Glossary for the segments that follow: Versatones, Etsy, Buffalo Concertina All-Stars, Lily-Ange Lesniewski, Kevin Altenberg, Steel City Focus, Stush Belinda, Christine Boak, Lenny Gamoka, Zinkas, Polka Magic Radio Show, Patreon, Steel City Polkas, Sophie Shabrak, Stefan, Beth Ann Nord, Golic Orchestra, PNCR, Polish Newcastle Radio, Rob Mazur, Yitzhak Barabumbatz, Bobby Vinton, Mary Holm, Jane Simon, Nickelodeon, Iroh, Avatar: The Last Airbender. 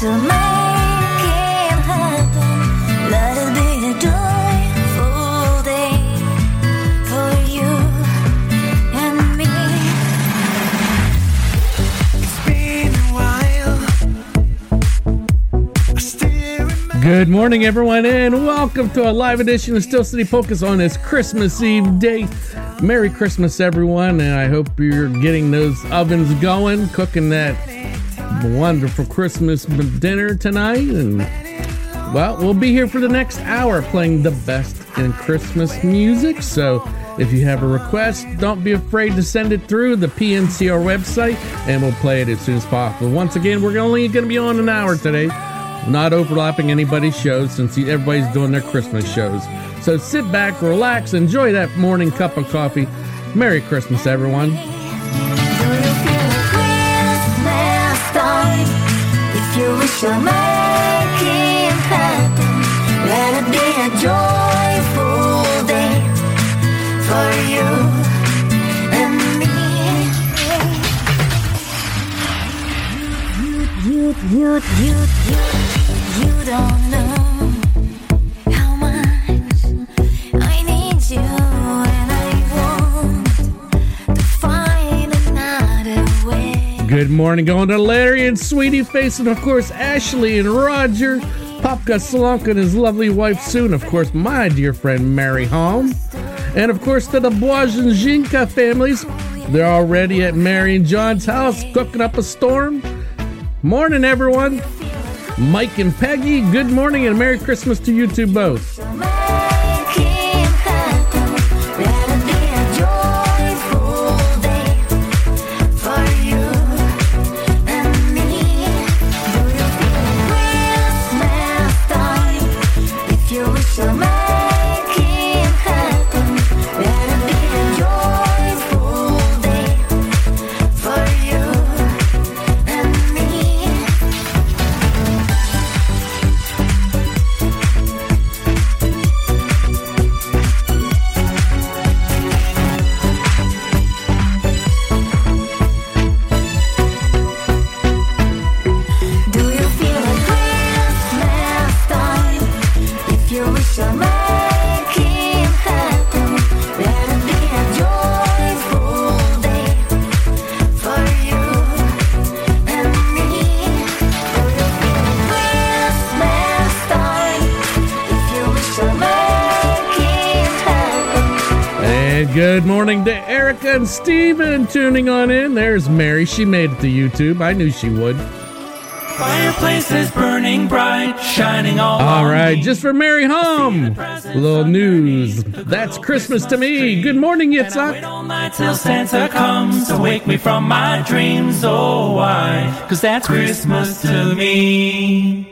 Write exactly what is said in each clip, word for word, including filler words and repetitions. Good morning, everyone, and welcome to a live edition of Steel City Focus on this Christmas Eve day. Merry Christmas, everyone, and I hope you're getting those ovens going, cooking that wonderful Christmas dinner tonight. And, well, we'll be here for the next hour playing the best in Christmas music. So if you have a request, don't be afraid to send it through the P N C R website, and we'll play it as soon as possible. Once again, we're only going to be on an hour today. Not overlapping anybody's shows since everybody's doing their Christmas shows. So sit back, relax, enjoy that morning cup of coffee. Merry Christmas, everyone. Let it be a joyful day for you. You, you, you, you, you don't know how much I need you, and I want to find another way. Good morning, going to Larry and Sweetie Face, and of course Ashley and Roger, Popka Slonka and his lovely wife Sue, and of course my dear friend Mary Holm, and of course to the Boaz and Zinka families. They're already at Mary and John's house cooking up a storm. Morning, everyone. Mike and Peggy, good morning and Merry Christmas to you two both. Good morning to Erica and Steven tuning on in. There's Mary. She made it to YouTube. I knew she would. Fireplace is burning bright, shining all All right, me. Just for Mary Home. Little news. That's Christmas, Christmas to me. Tree. Good morning, Yitzhak. Wait all night till Santa comes to wake me from my dreams. Oh, why? Because that's Christmas to me.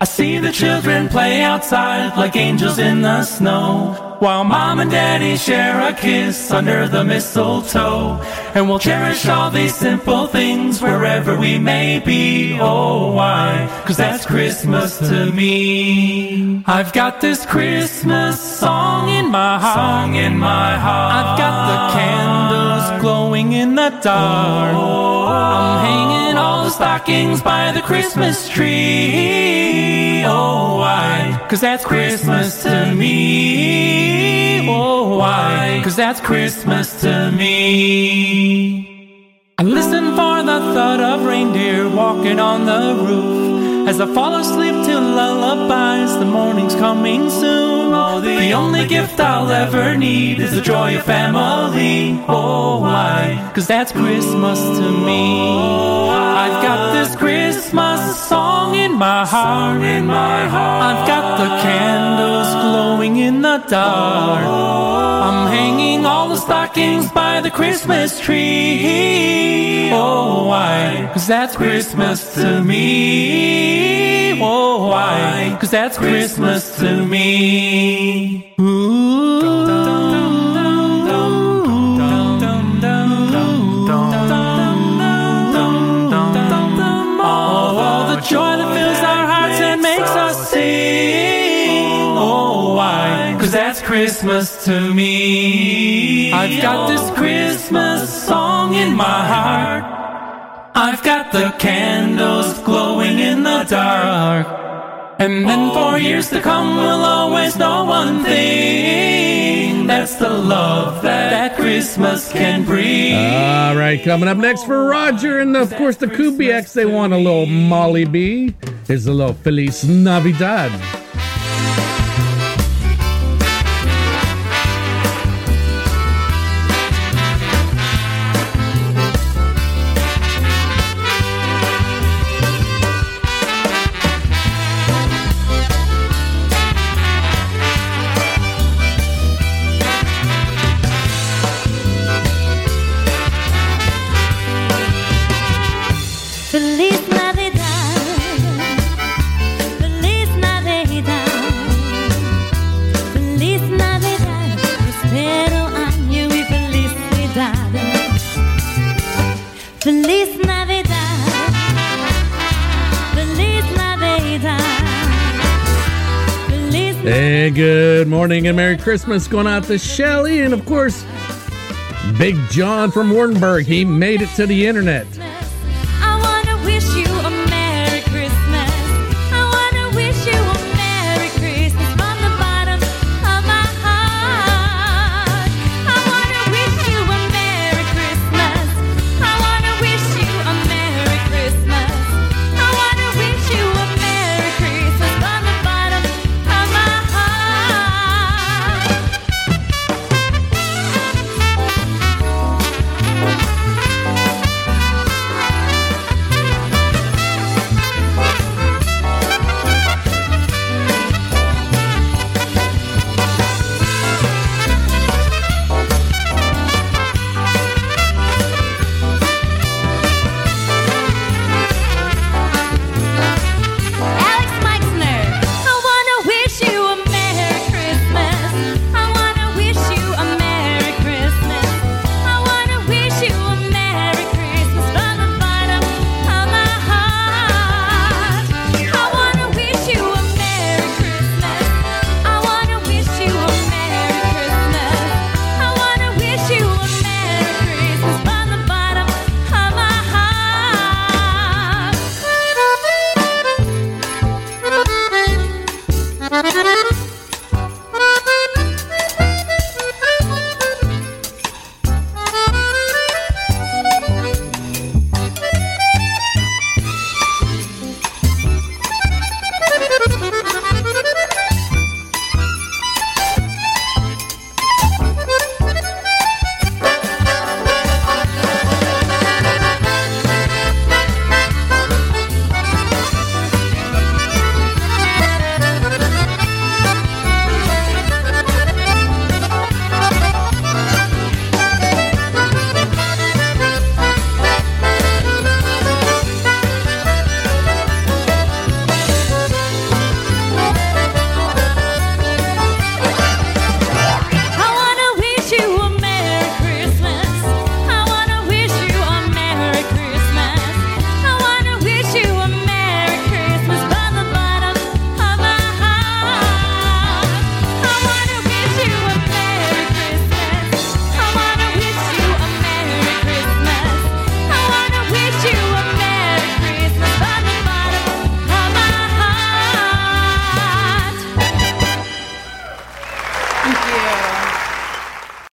I see the children play outside like angels in the snow, while mom and daddy share a kiss under the mistletoe. And we'll cherish all these simple things wherever we may be. Oh, why? Cause that's Christmas to me. I've got this Christmas song in my heart. Song in my heart. I've got the candles glowing in the dark. Oh, I'm hanging all the stockings by the Christmas tree. Oh, why? Cause that's Christmas to me. Oh, why? Cause that's Christmas to me. I listen for the thud of reindeer walking on the roof as I fall asleep to lullabies. The morning's coming soon. Oh, the, the only gift I'll ever need is the joy of family. Oh, why? Cause that's Christmas to me. I've got this Christmas song in my heart. Song in my heart. I've got the candles glowing in the dark. Oh, I'm hanging all the stockings by the Christmas tree. Oh, why? Cause that's Christmas to me. Oh, why? Cause that's Christmas to me. Ooh. Christmas to me. I've got this Christmas song in my heart. I've got the candles glowing in the dark. And then for years to come we'll always know one thing. That's the love that Christmas can bring. All right, coming up next for Roger. And of course the Kubiaks, they want a little Molly B. Here's a little Feliz Navidad. Good morning and Merry Christmas going out to Shelly and, of course, Big John from Wardenburg. He made it to the internet. I want to wish you a Merry Christmas. I want to wish you a Merry Christmas from the bottom of my heart. I want to wish you a Merry Christmas. I want to wish you a Merry Christmas. I want to wish you a Merry Christmas from the bottom of my heart. Alex Meixner. I want to wish you a Merry Christmas. I want to wish you a Merry Christmas. I want to wish you a Merry Christmas from the bottom of my heart. I want to wish you a Merry Christmas. I want to wish you a Merry Christmas. I want to wish you a Merry Christmas from the bottom of my heart. I want to wish you a Merry Christmas. I want to wish you a Merry Christmas. I want to wish you a Merry Christmas from the bottom of my heart. I want to wish you a Merry Christmas. I want to wish you a Merry Christmas. I want to wish you a Merry Christmas from the bottom of my heart.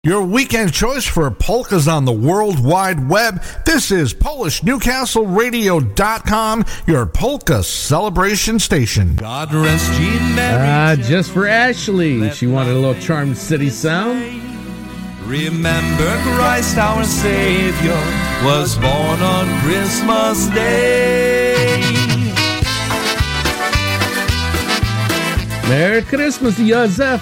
Your weekend choice for polkas on the World Wide Web. This is Polish Newcastle Radio dot com, your polka celebration station. God rest ye merry. Uh, just for Ashley. She wanted a little Charmed City sound. Remember Christ our Savior was born on Christmas Day. Merry Christmas, Joseph.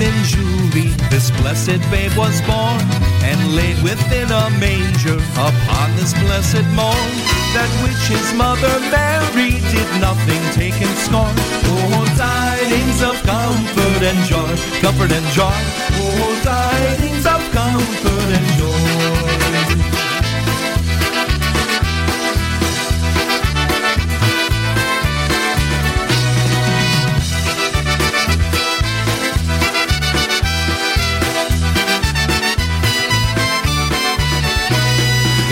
in Julie this blessed babe was born, and laid within a manger upon this blessed morn, that which his mother Mary did nothing take in scorn. Oh, tidings of comfort and joy, comfort and joy. Oh, tidings of comfort and joy.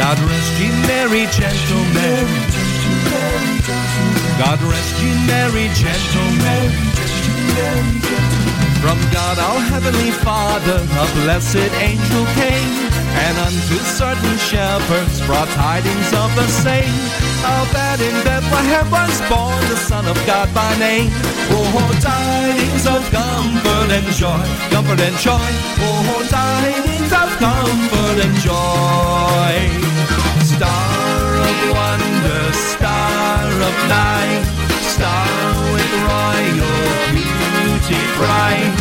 God rest ye merry gentlemen. God rest ye merry gentlemen. From God our heavenly Father a blessed angel came, and unto certain shepherds brought tidings of the same, of that in Bethlehem was born the Son of God by name. Oh, tidings of comfort and joy, comfort and joy. Oh, tidings of comfort and joy. Star of wonder, star of night, star with royal beauty bright,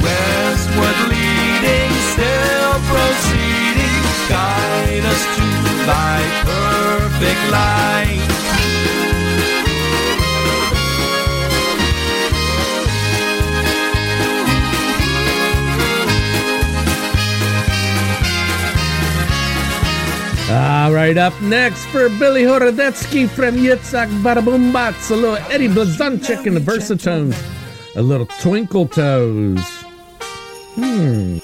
westward leading, still proceeding, guide us to thy perfect light. All right, up next for Billy Horodecki from Yitzhak Barabumbatz, a little Eddie Blazonczyk and the Versatones, a little Twinkle Toes. Hmm.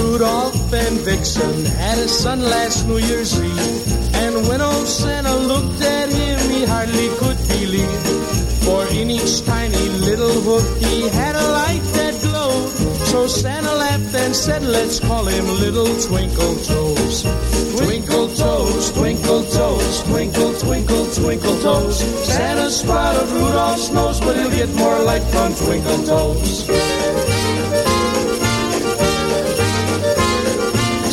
Rudolph and Vixen had a son last New Year's Eve, and when old Santa looked at him, he hardly could believe. For in each tiny little hook he had a light that glowed. So Santa laughed and said, let's call him Little Twinkle Toes. Twinkle Toes, Twinkle Toes, Twinkle, Twinkle, Twinkle Toes. Santa spotted Rudolph's nose, but he'll get more light from Twinkle Toes.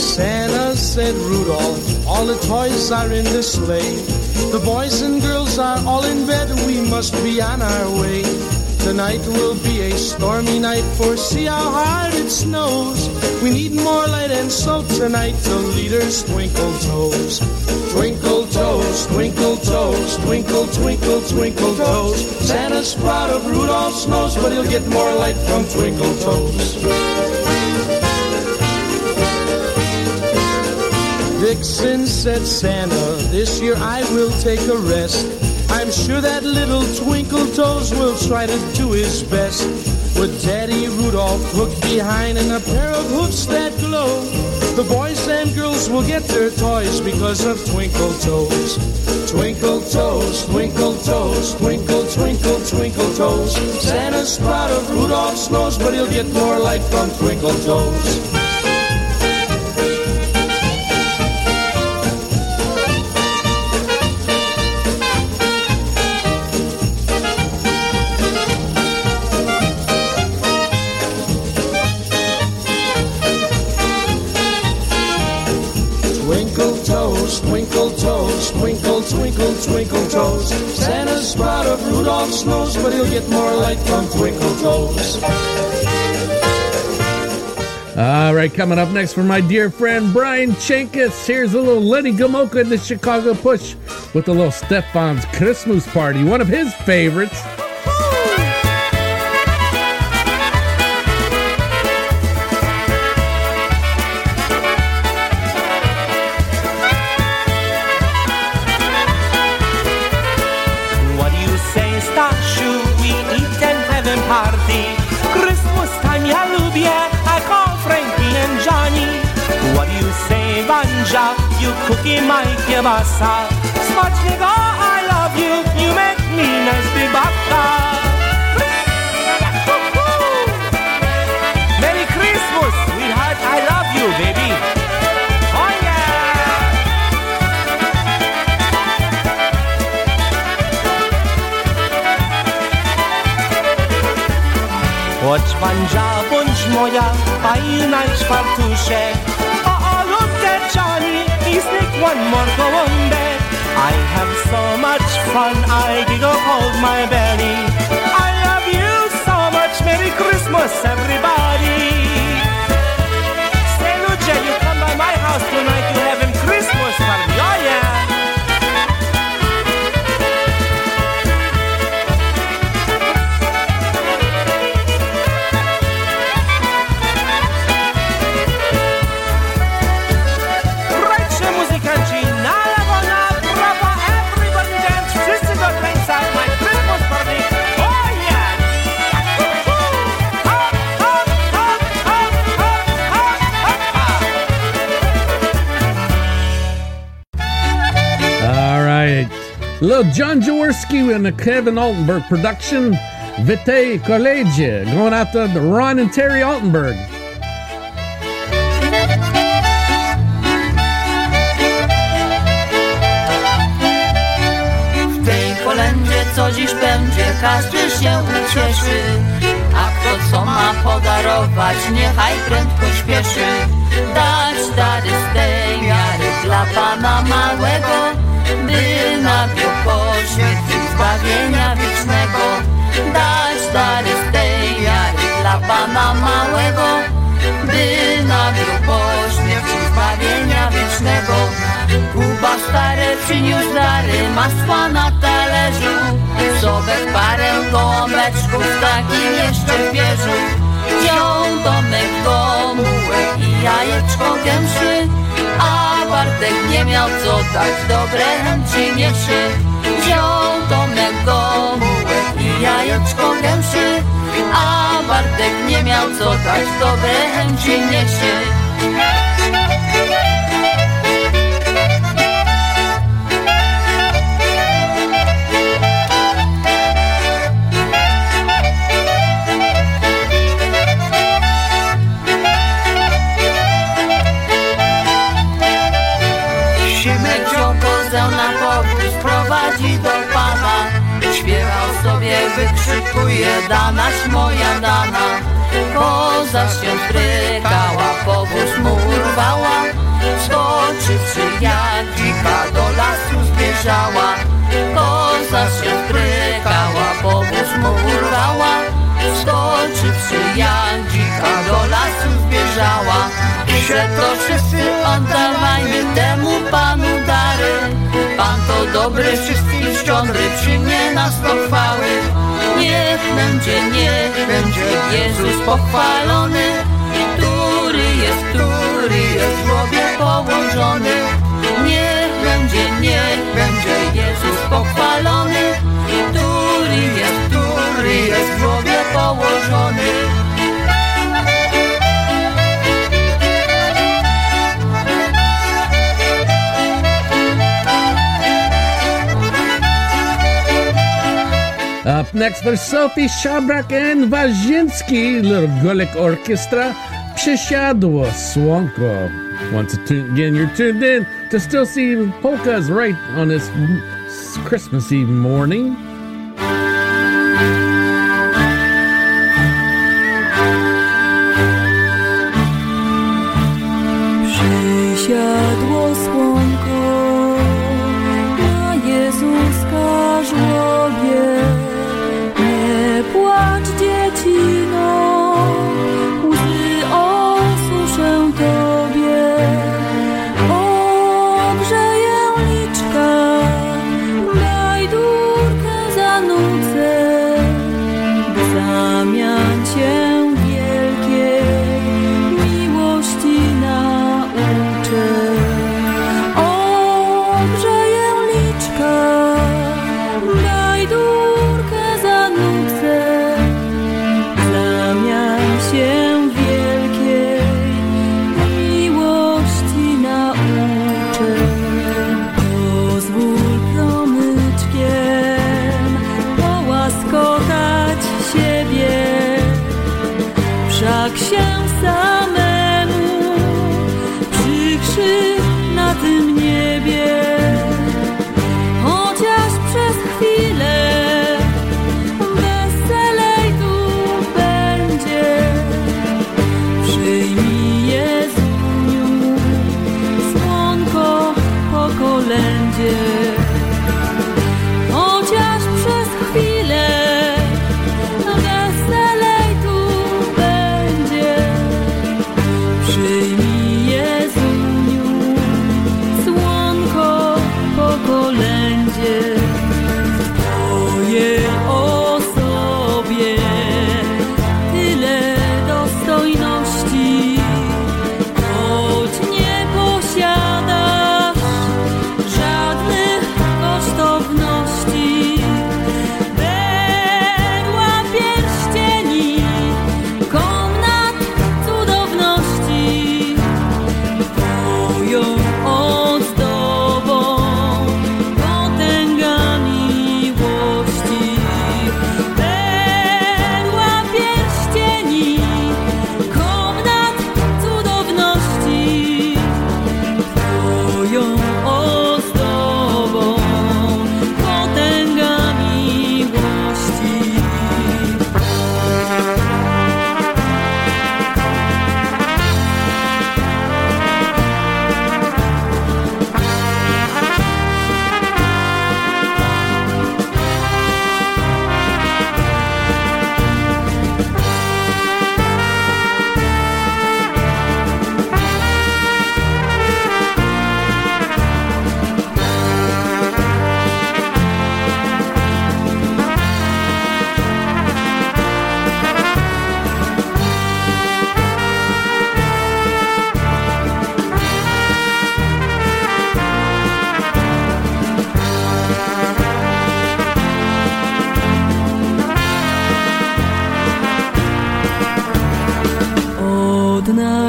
Santa said, Rudolph, all the toys are in the sleigh. The boys and girls are all in bed, we must be on our way. Tonight will be a stormy night, for see how hard it snows. We need more light, and so tonight the leaders twinkle toes. Twinkle toes, twinkle toes, twinkle, twinkle, twinkle toes. Santa's proud of Rudolph's nose, but he'll get more light from twinkle toes. Vixen said, Santa, this year I will take a rest. I'm sure that little Twinkle Toes will try to do his best. With Daddy Rudolph hooked behind and a pair of hoofs that glow, the boys and girls will get their toys because of Twinkle Toes. Twinkle Toes, Twinkle Toes, Twinkle, Twinkle, Twinkle Toes. Santa's proud of Rudolph's nose, but he'll get more light from Twinkle Toes. Twinkle toes, twinkle, twinkle, twinkle toes. Santa's proud of Rudolph's nose, but he'll get more light from twinkle toes. All right, coming up next for my dear friend Brian Chinkus, here's a little Lenny Gamoka in the Chicago Push with a little Stefan's Christmas Party, one of his favorites. You cookie my kielbasa, smacznego, I love you. You make me nice babka. Merry Christmas, sweetheart, I love you, baby. Oh yeah. Choć bandzia bądź moja, fajna w fartusze. Johnny, Please take one more, go on back. I have so much fun, I giggle, hold my belly. I love you so much, Merry Christmas everybody. Say Lucia, you come by my house tonight, you're having Christmas for me, oh yeah. Little John Jaworski and the Kevin Altenberg production, Vite College, going out to Ron and Terry Altenberg. W tej kolędzie, co dziś będzie, każdy się ucieszy, a kto co ma podarować, niechaj prędko śpieszy. Dać dary z tej miary dla Pana małego, by nabił poświęt i zbawienia wiecznego. Dać dary z tej jary dla Pana małego, by nabił poświęt i zbawienia wiecznego. Kuba stary przyniósł dary, masła na talerzu, sobek parę domeczków, takim jeszcze wierzył. Wziął domek komułek i jajeczko gęszy, a Bartek nie miał co dać, dobre chęci nie wszy. Wziął Tomek komułek i jajeczko gęszy, a Bartek nie miał co dać, dobre chęci nie wszy. Wykrzykuje Danaś moja Dana, koza się trykała, powóz mu urwała, skoczywszy jak dzika do lasu zbieżała. Koza się trykała, powóz mu urwała, skoczywszy jak dzika do lasu zbieżała. Święto wszyscy oddawajmy temu Panu dary, Pan to dobry, wszystkich szczodry, przyjmie nas do chwały. Niech będzie, niech będzie Jezus pochwalony, który jest, który jest w grobie położony. Niech będzie, niech będzie Jezus pochwalony, który jest, który jest w grobie położony. Up next, there's Sophie Shabrak and Wazinski, little Golic Orchestra, Przesiadło Słonko. Once again, you're tuned in to Steel City Polkas right on this Christmas Eve morning. Przesiadło Słonko, na Jezuska żłobie. Płacz dziecino, łzy osuszę Tobie, ogrzeję liczka, daj durkę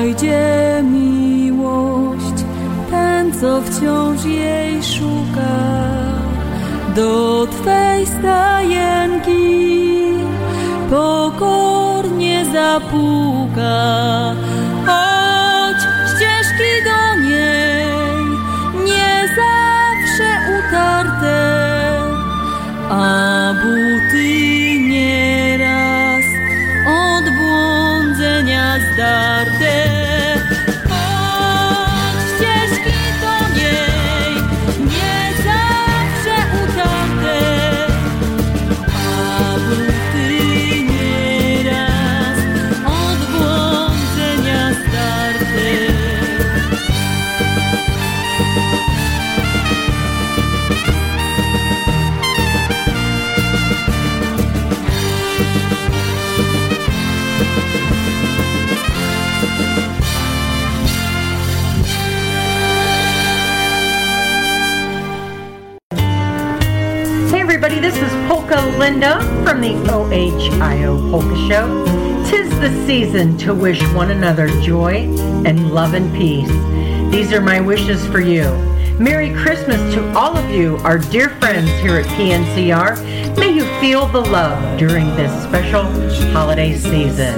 znajdzie miłość ten, co wciąż jej szuka. Do Twej stajenki pokornie zapuka. Choć ścieżki do niej nie zawsze utarte, a buty nieraz od błądzenia zdarte. This is Polka Linda from the O H I O Polka Show. 'Tis the season to wish one another joy and love and peace. These are my wishes for you. Merry Christmas to all of you, our dear friends here at P N C R. May you feel the love during this special holiday season.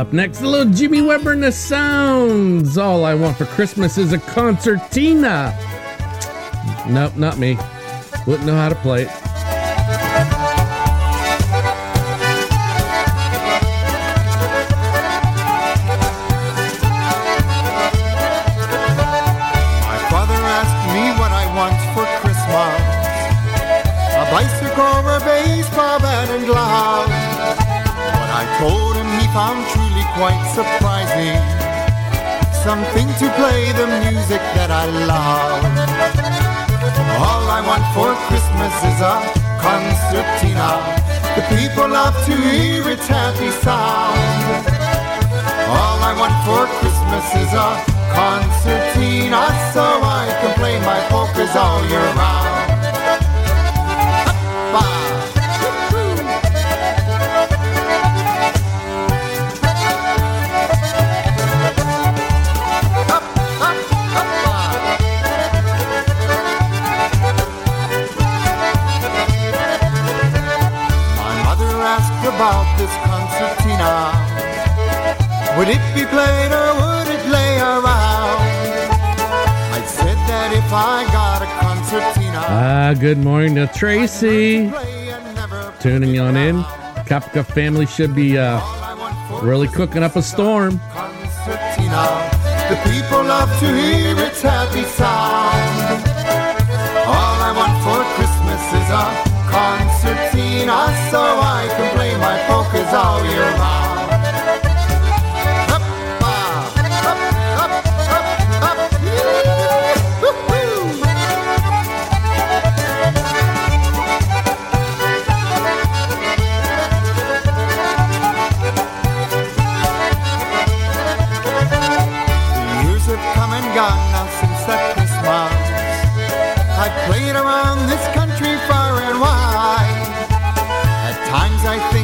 Up next, a little Jimmy Webber and the Sounds. All I want for Christmas is a concertina. Nope, not me. Wouldn't know how to play it. My father asked me what I want for Christmas. A bicycle, a baseball bat, and gloves. When I told him, he found true. Quite surprising, something to play the music that I love. All I want for Christmas is a concertina. The people love to hear its happy sound. All I want for Christmas is a concertina, so I can play my polkas all year round. About this concertina, would it be played or would it lay around? I said that if I got a concertina. Ah, good morning to Tracy. Tuning on in. Kapka family should be uh, really cooking up a storm. Concertina. The people love to hear its happy sound. All I want for Christmas is a concertina, so I can play my polkas all year round.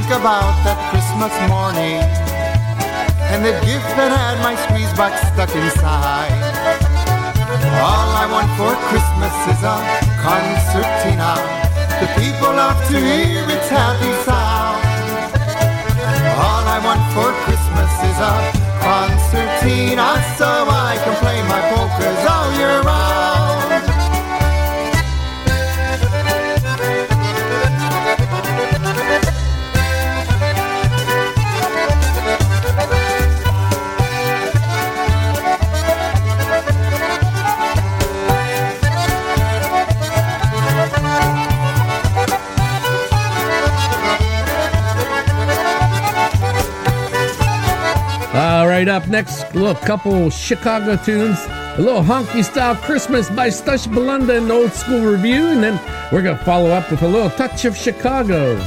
About that Christmas morning and the gift that had my squeeze box stuck inside. All I want for Christmas is a concertina. The people love to hear its happy sound. All I want for Christmas is a concertina, so I can play my polkas all year round. Right up next, a little couple Chicago tunes, a little honky style Christmas by Stush Belinda and Old School Review, and then we're going to follow up with a little touch of Chicago.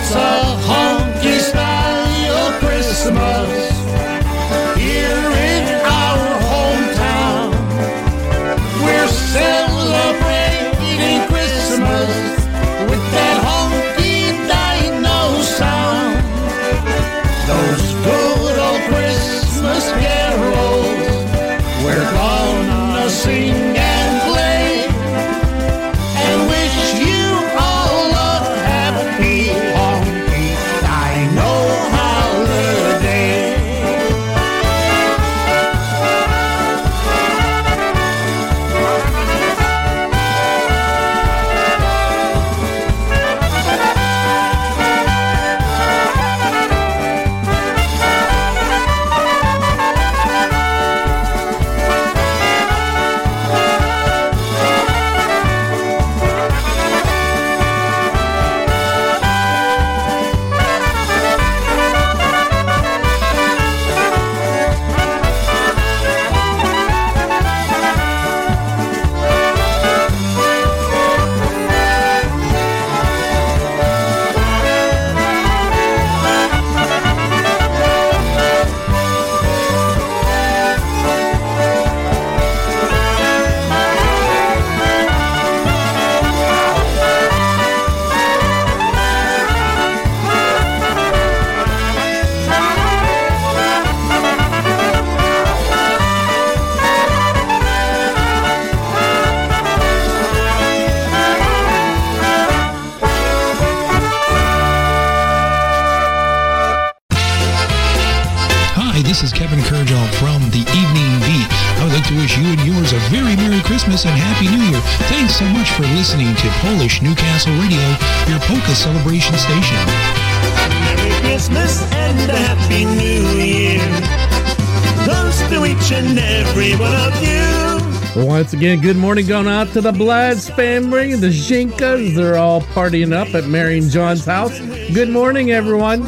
It's a honky-style Christmas here in our hometown. We're celebrating Christmas with that honky dino sound. Those good old Christmas carols we're gonna sing and play and wish you all a happy honky dino holiday. This is Kevin Kurgel from The Evening Beat. I would like to wish you and yours a very Merry Christmas and Happy New Year. Thanks so much for listening to Polish Newcastle Radio, your polka celebration station. Merry Christmas and a Happy New Year. Toast to each and every one of you. Once again, good morning going out to the Blaz family, the Zinkas. They're all partying up at Mary and John's house. Good morning, everyone.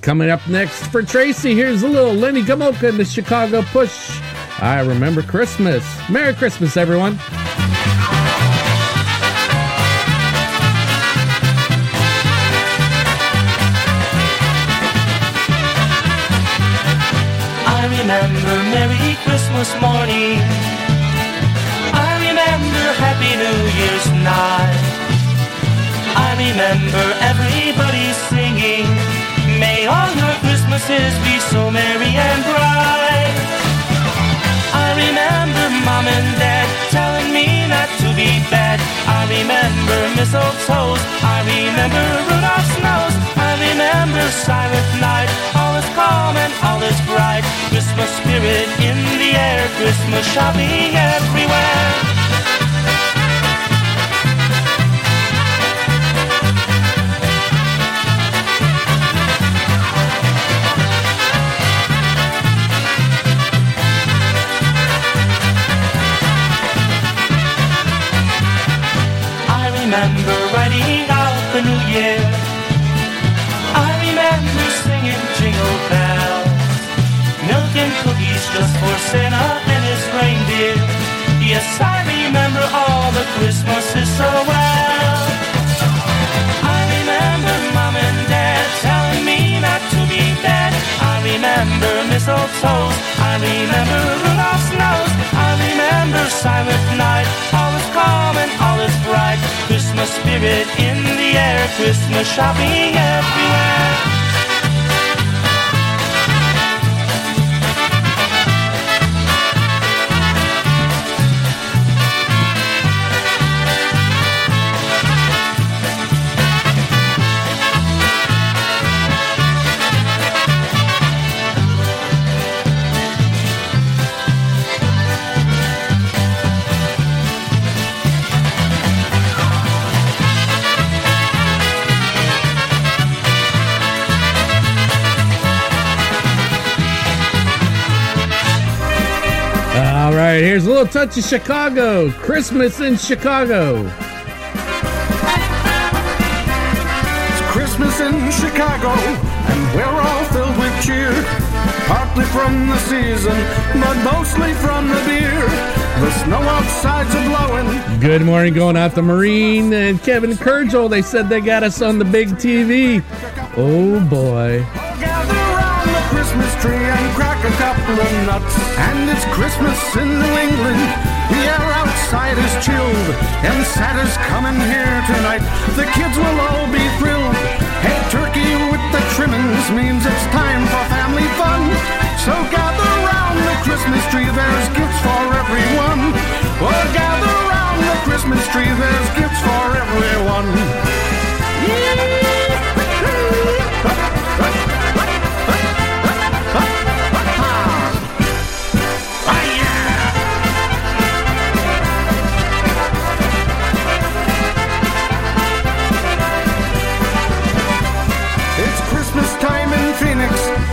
Coming up next for Tracy, here's a little Lenny Gamoka and the Chicago Push. I Remember Christmas. Merry Christmas, everyone. I remember Merry Christmas morning. I remember Happy New Year's night. I remember everybody singing. May all your Christmases be so merry and bright. I remember Mom and Dad telling me not to be bad. I remember mistletoes, I remember Rudolph's nose. I remember silent night, all is calm and all is bright. Christmas spirit in the air, Christmas shopping everywhere. I remember writing out the new year. I remember singing jingle bells. Milk and cookies just for Santa and his reindeer. Yes, I remember all the Christmases so well. I remember Mom and Dad telling me not to be bad. I remember mistletoes. I remember Rudolph's nose. I remember silent night. All is calm and all is bright. Christmas spirit in the air. Christmas shopping everywhere. Here's a little touch of Chicago, Christmas in Chicago. It's Christmas Christmas in Chicago, and we're all filled with cheer, partly from the season, but mostly from the beer. The snow outside's a-blowing. Good morning, going out to Marine and Kevin Kurgel. They said they got us on the big T V. Oh, boy. Gather round the Christmas tree and crack a couple of nuts. And it's Christmas in New England. The air outside is chilled, and Santa's coming here tonight. The kids will all be thrilled. Hey, turkey with the trimmings means it's time for family fun. So gather round the Christmas tree, there's gifts for everyone. Oh, gather round the Christmas tree, there's gifts for everyone.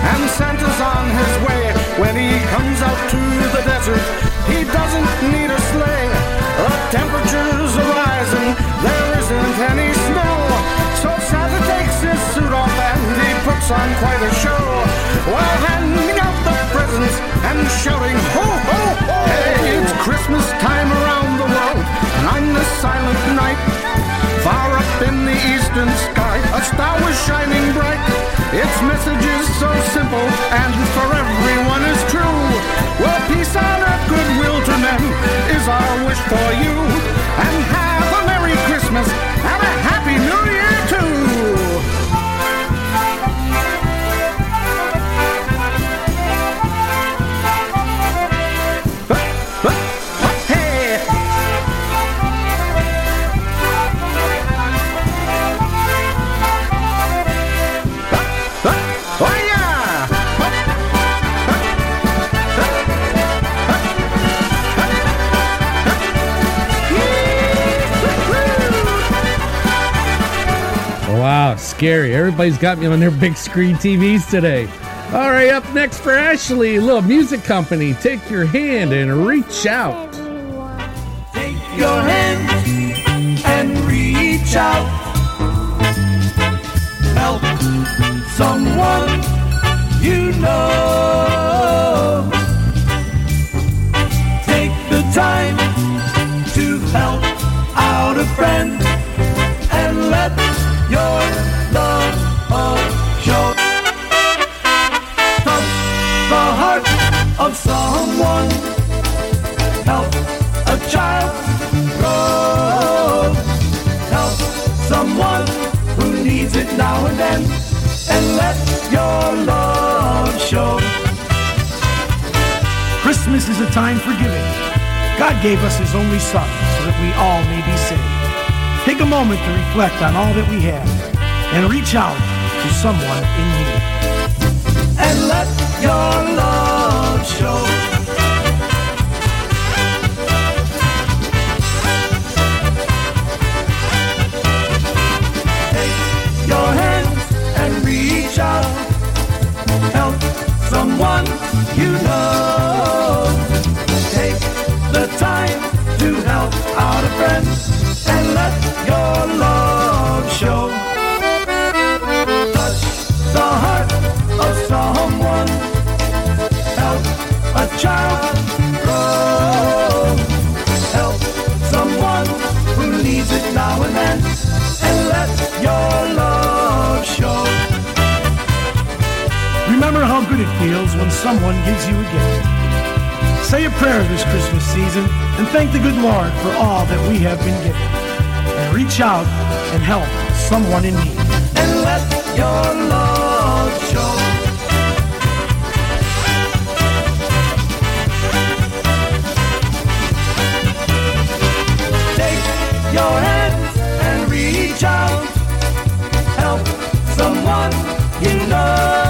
And Santa's on his way. When he comes out to the desert, he doesn't need a sleigh. The temperature's are rising, there isn't any snow. So Santa takes his suit off and he puts on quite a show, while handing out the presents and shouting, ho, ho, ho! Hey, it's Christmas time around the world, and I'm the silent night. Far up in the eastern sky, a star was shining bright. Its message is so simple, and for everyone is true. Well, peace on earth, goodwill to men, is our wish for you. And have a Merry Christmas, and a Happy New Year, too. Hey! Oh yeah! Wow, scary. Everybody's got me on their big screen T Vs today. All right, up next for Ashley, a little music company. Take your hand and reach out. Take your hand and reach out. Someone you know. Take the time to help out a friend and let your love show. Touch the heart of someone. Help a child grow. Help someone who needs it now and then. And let your love show. Christmas is a time for giving. God gave us his only son so that we all may be saved. Take a moment to reflect on all that we have and reach out to someone in need. And let your love show. Out, help someone you know. Take the time to help out a friend and let your love show. Touch the heart of someone. Help a child grow. Help someone who needs it now and then and let your love show. Remember how good it feels when someone gives you a gift. Say a prayer this Christmas season and thank the good Lord for all that we have been given. And reach out and help someone in need. And let your love show. Take your hands and reach out. Help someone you know.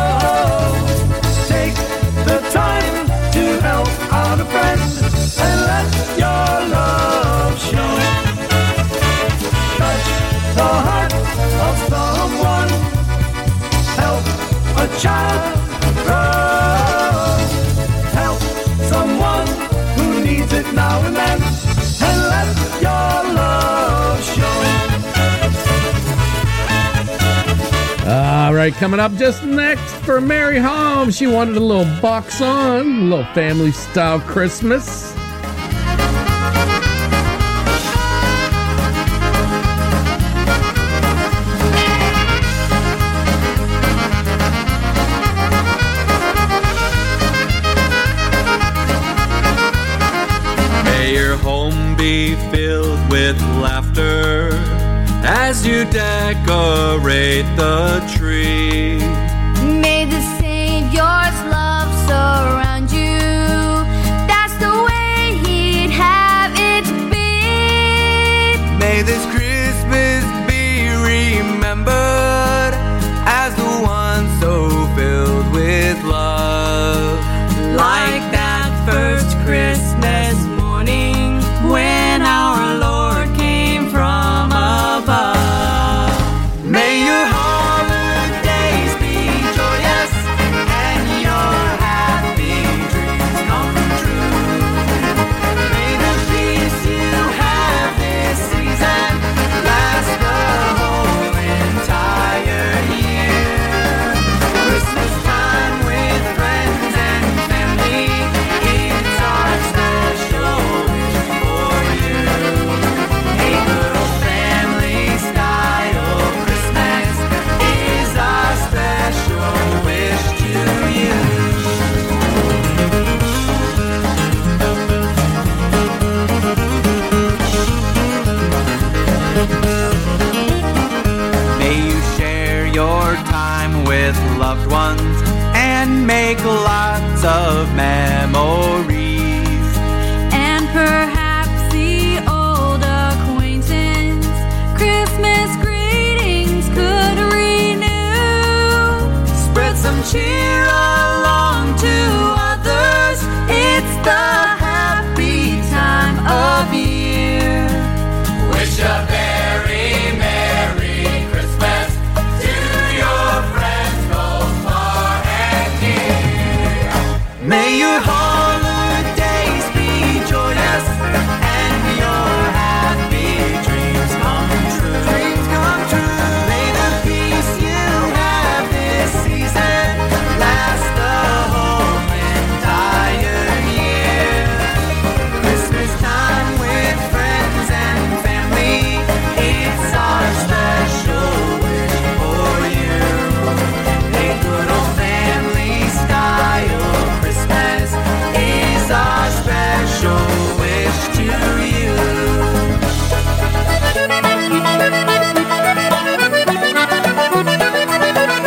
Out of friend and let your love show. Touch the heart of someone. Help a child grow. Help someone who needs it now and then and let your love show. All right, coming up just next for Mary Holmes. She wanted a little box on, a little family-style Christmas. May your home be filled with laughter as you decorate the tree. May the Savior's love surround you. That's the way he'd have it be. May this Christmas be remembered as the one so filled with love. Like that first Christmas morning when our Lord loved ones and make lots of memories, and perhaps the old acquaintance Christmas greetings could renew. Spread some cheer along to others, it's the happy time of year. Wish a very merry Christmas to your friends. May your holidays be joyous and your happy dreams come true. Dreams come true. May the peace you have this season last the whole entire year. Christmas time with friends and family, it's our special wish for you. A good old family style is our special wish to you. Our family style Christmas is our special wish to you. It's our family's gift to you.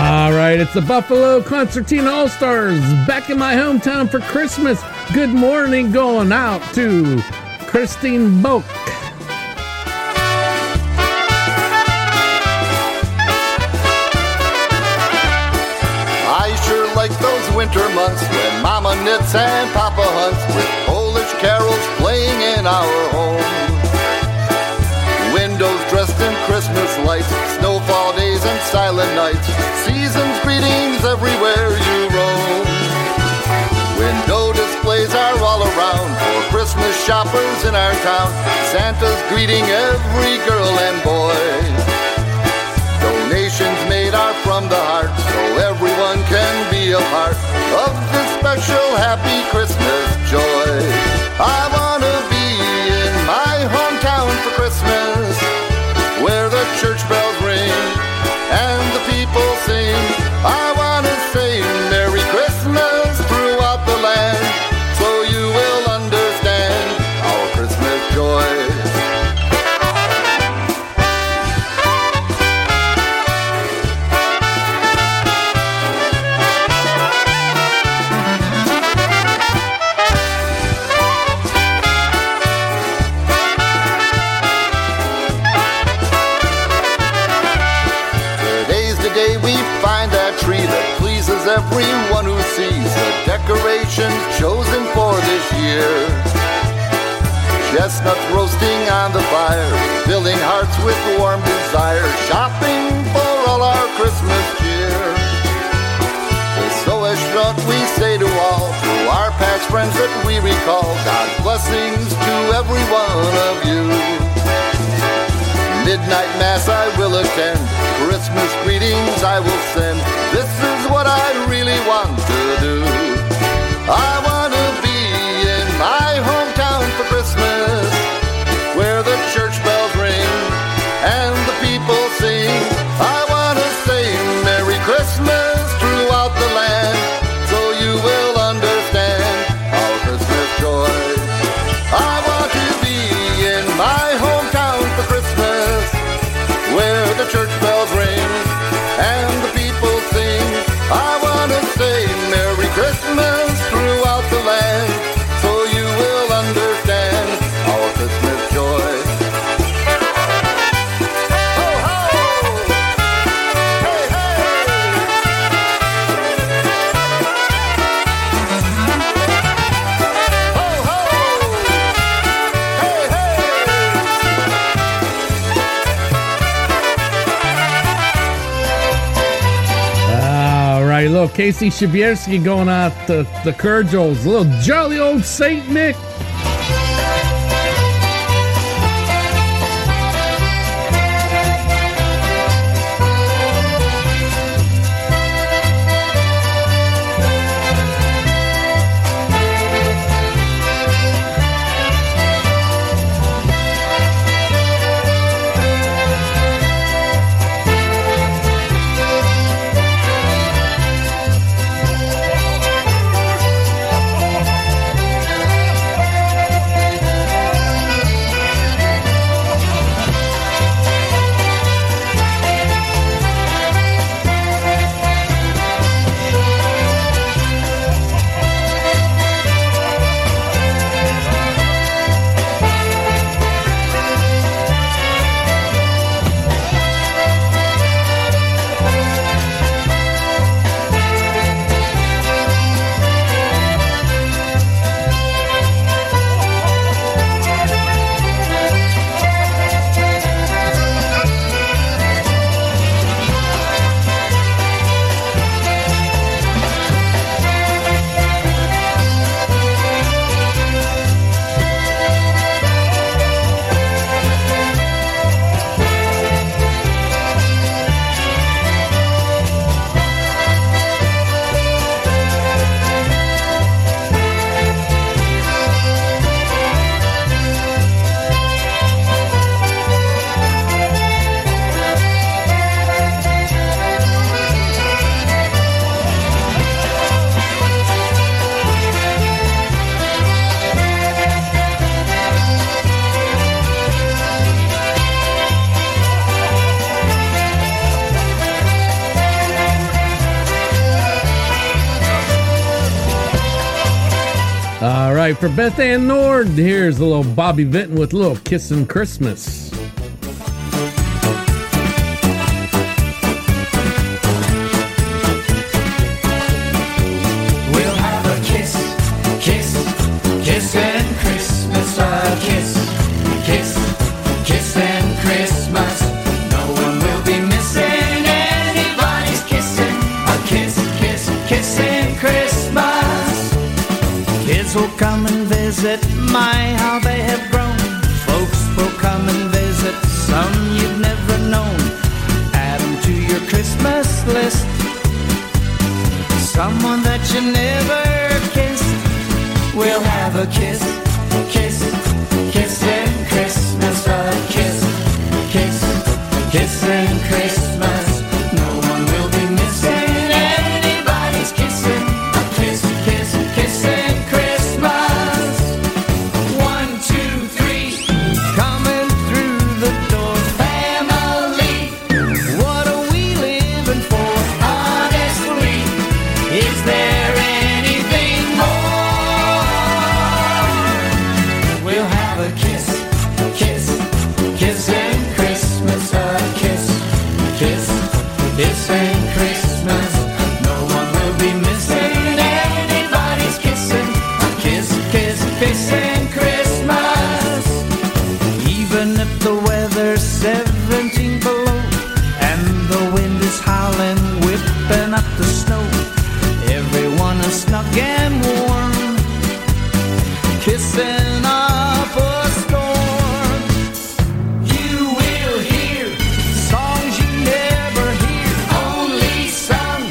All right, it's the Buffalo Concertina All-Stars back in my hometown for Christmas. Good morning going out to Christine Boak. I sure like those winter months when Mama knits and Papa hunts with Polish carols playing in our home. Windows dressed in Christmas lights, snowfall days and silent nights, season's greetings everywhere you roam. Window displays are all around for Christmas shoppers in our town. Santa's greeting every girl and boy. Donations made are from the heart, so everyone can be a part of this special happy Christmas joy. I want to be in my hometown for Christmas, where the church bells ring and the people sing. I want to sing Merry Christmas throughout the land, so you will understand our Christmas joy. Everyone who sees the decorations chosen for this year. years. Chestnuts roasting on the fire, filling hearts with warm desire, shopping for all our Christmas cheer. So as struck we say to all, to our past friends that we recall, God's blessings to every one of you. Midnight mass I will attend, Christmas greetings I will send. This is what I really want to do. I want to be in my hometown for Christmas, where the church bells ring and the people sing. I want to say Merry Christmas throughout the land, so you will understand our Christmas joy. I want to be in my hometown for Christmas, where the church bells ring and the people sing. I want to say Merry Christmas throughout the land, so you will understand our Christmas joy. A little Casey Shabierski going out the, the Kurgels. A little jolly old Saint Nick. For Beth Ann Nord, here's a little Bobby Vinton with a little Kissin' Christmas. My, how they have grown. Folks will come and visit, some you've never known. Add them to your Christmas list. Someone that you never kissed. We'll have a kiss, kiss, kissin' Christmas. A kiss, kiss, kissin' Christmas. No one will be missing anybody's kissing. A kiss, kiss, kissin' Christmas. Is there anything more? messing up a storm. You will hear songs you never hear, only sung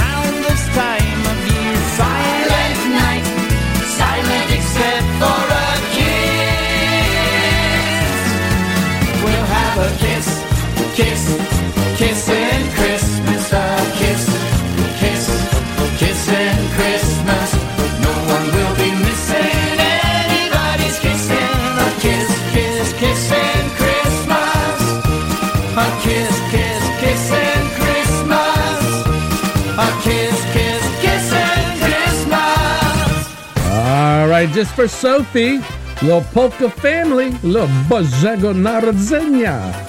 round this time of year. Silent night, silent except for a kiss. We'll have a kiss, kiss, kissin' Christmas, a kiss, kiss, kissin' Christmas. No one will be missing anybody's kissing. A kiss, kiss, kissin' Christmas. A kiss, kiss, kissin' Christmas. A kiss, kiss, kissin' Christmas. All right, just for Sophie, little polka family, little Bożego Narodzenia.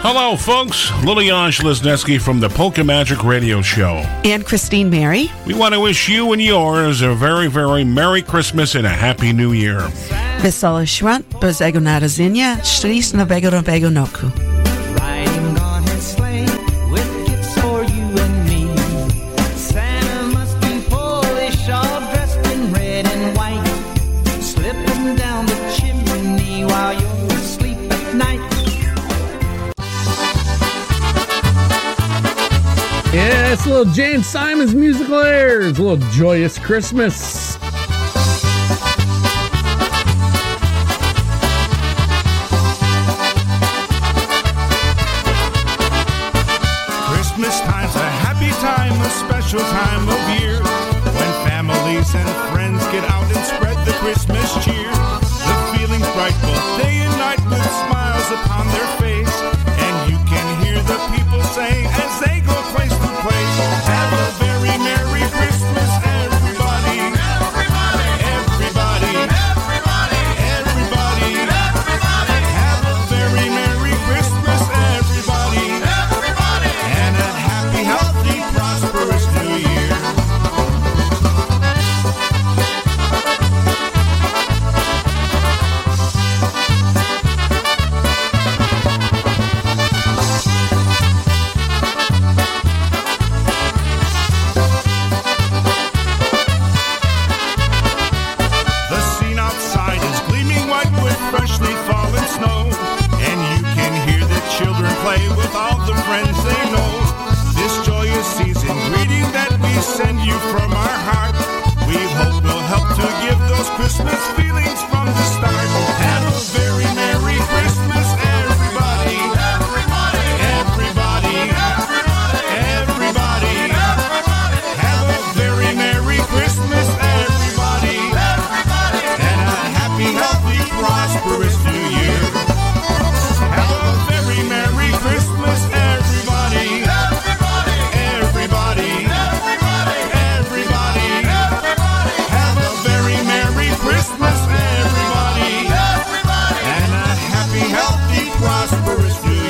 Hello, folks. Lily-Ange Lesniewski from the Polka Magic Radio Show. And Christine Mary. We want to wish you and yours a very, very Merry Christmas and a Happy New Year. Wesoły Świąt, Bożego Narodzenia, Szczęść Nowego Nowego Roku. It's a little Jane Simon's musical airs, a little joyous Christmas. with all the friends they know. This joyous season greeting that we send you from our heart, we hope will help to give those Christmas feelings from the start. Have a very Merry Christmas, everybody. Everybody, everybody, everybody, everybody. Have a very Merry Christmas, everybody. Everybody, and a happy, healthy, prosperous New Year. Have a very Merry Christmas, everybody. Everybody, everybody, everybody, everybody. Have a very Merry Christmas, everybody. Everybody, and a happy, healthy, prosperous New Year.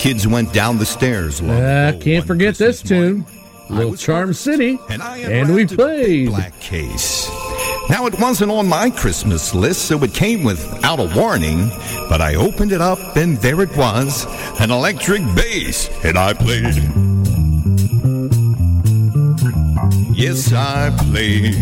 Kids went down the stairs. I uh, can't forget this tune, Little Charm City, and, and we played Black Case. Now, it wasn't on my Christmas list, so it came without a warning, but I opened it up, and there it was, an electric bass, and I played. Yes, I played.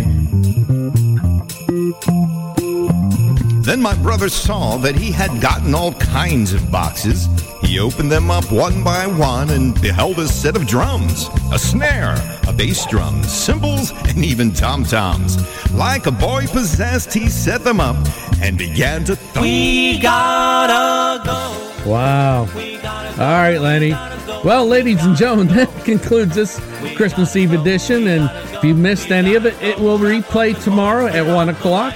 Then my brother saw that he had gotten all kinds of boxes. He opened them up one by one and beheld a set of drums, a snare, a bass drum, cymbals, and even tom-toms. Like a boy possessed, he set them up and began to thump. We gotta go. Wow. All right, Lenny. Well, ladies and gentlemen, that concludes this Christmas Eve edition. And if you missed any of it, it will replay tomorrow at one o'clock.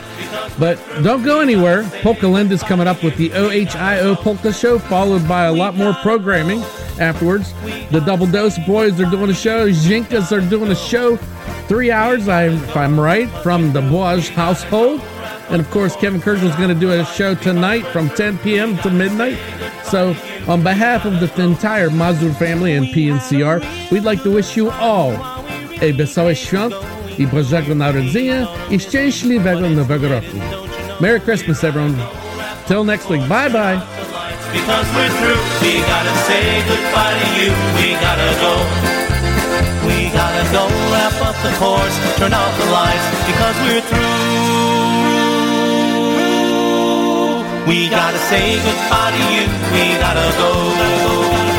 But don't go anywhere. Polka Linda's coming up with the O H I O Polka Show, followed by a lot more programming afterwards. The Double Dose Boys are doing a show. Zinkas are doing a show. Three hours, if I'm right, from the Bois household. And, of course, Kevin Kurgel is going to do a show tonight from ten p.m. to midnight. So on behalf of the entire Mazur family and P N C R, we'd like to wish you all a Wesoły Świąt. I Bożego Narodzenia I Szczęśliwego Nowego Roku. Merry Christmas, everyone. Till next week. Bye-bye. Because we're through, we gotta say goodbye to you. We gotta go. We gotta go. Wrap up the course. Turn off the lights. Because we're through. We gotta say goodbye to you. We gotta go.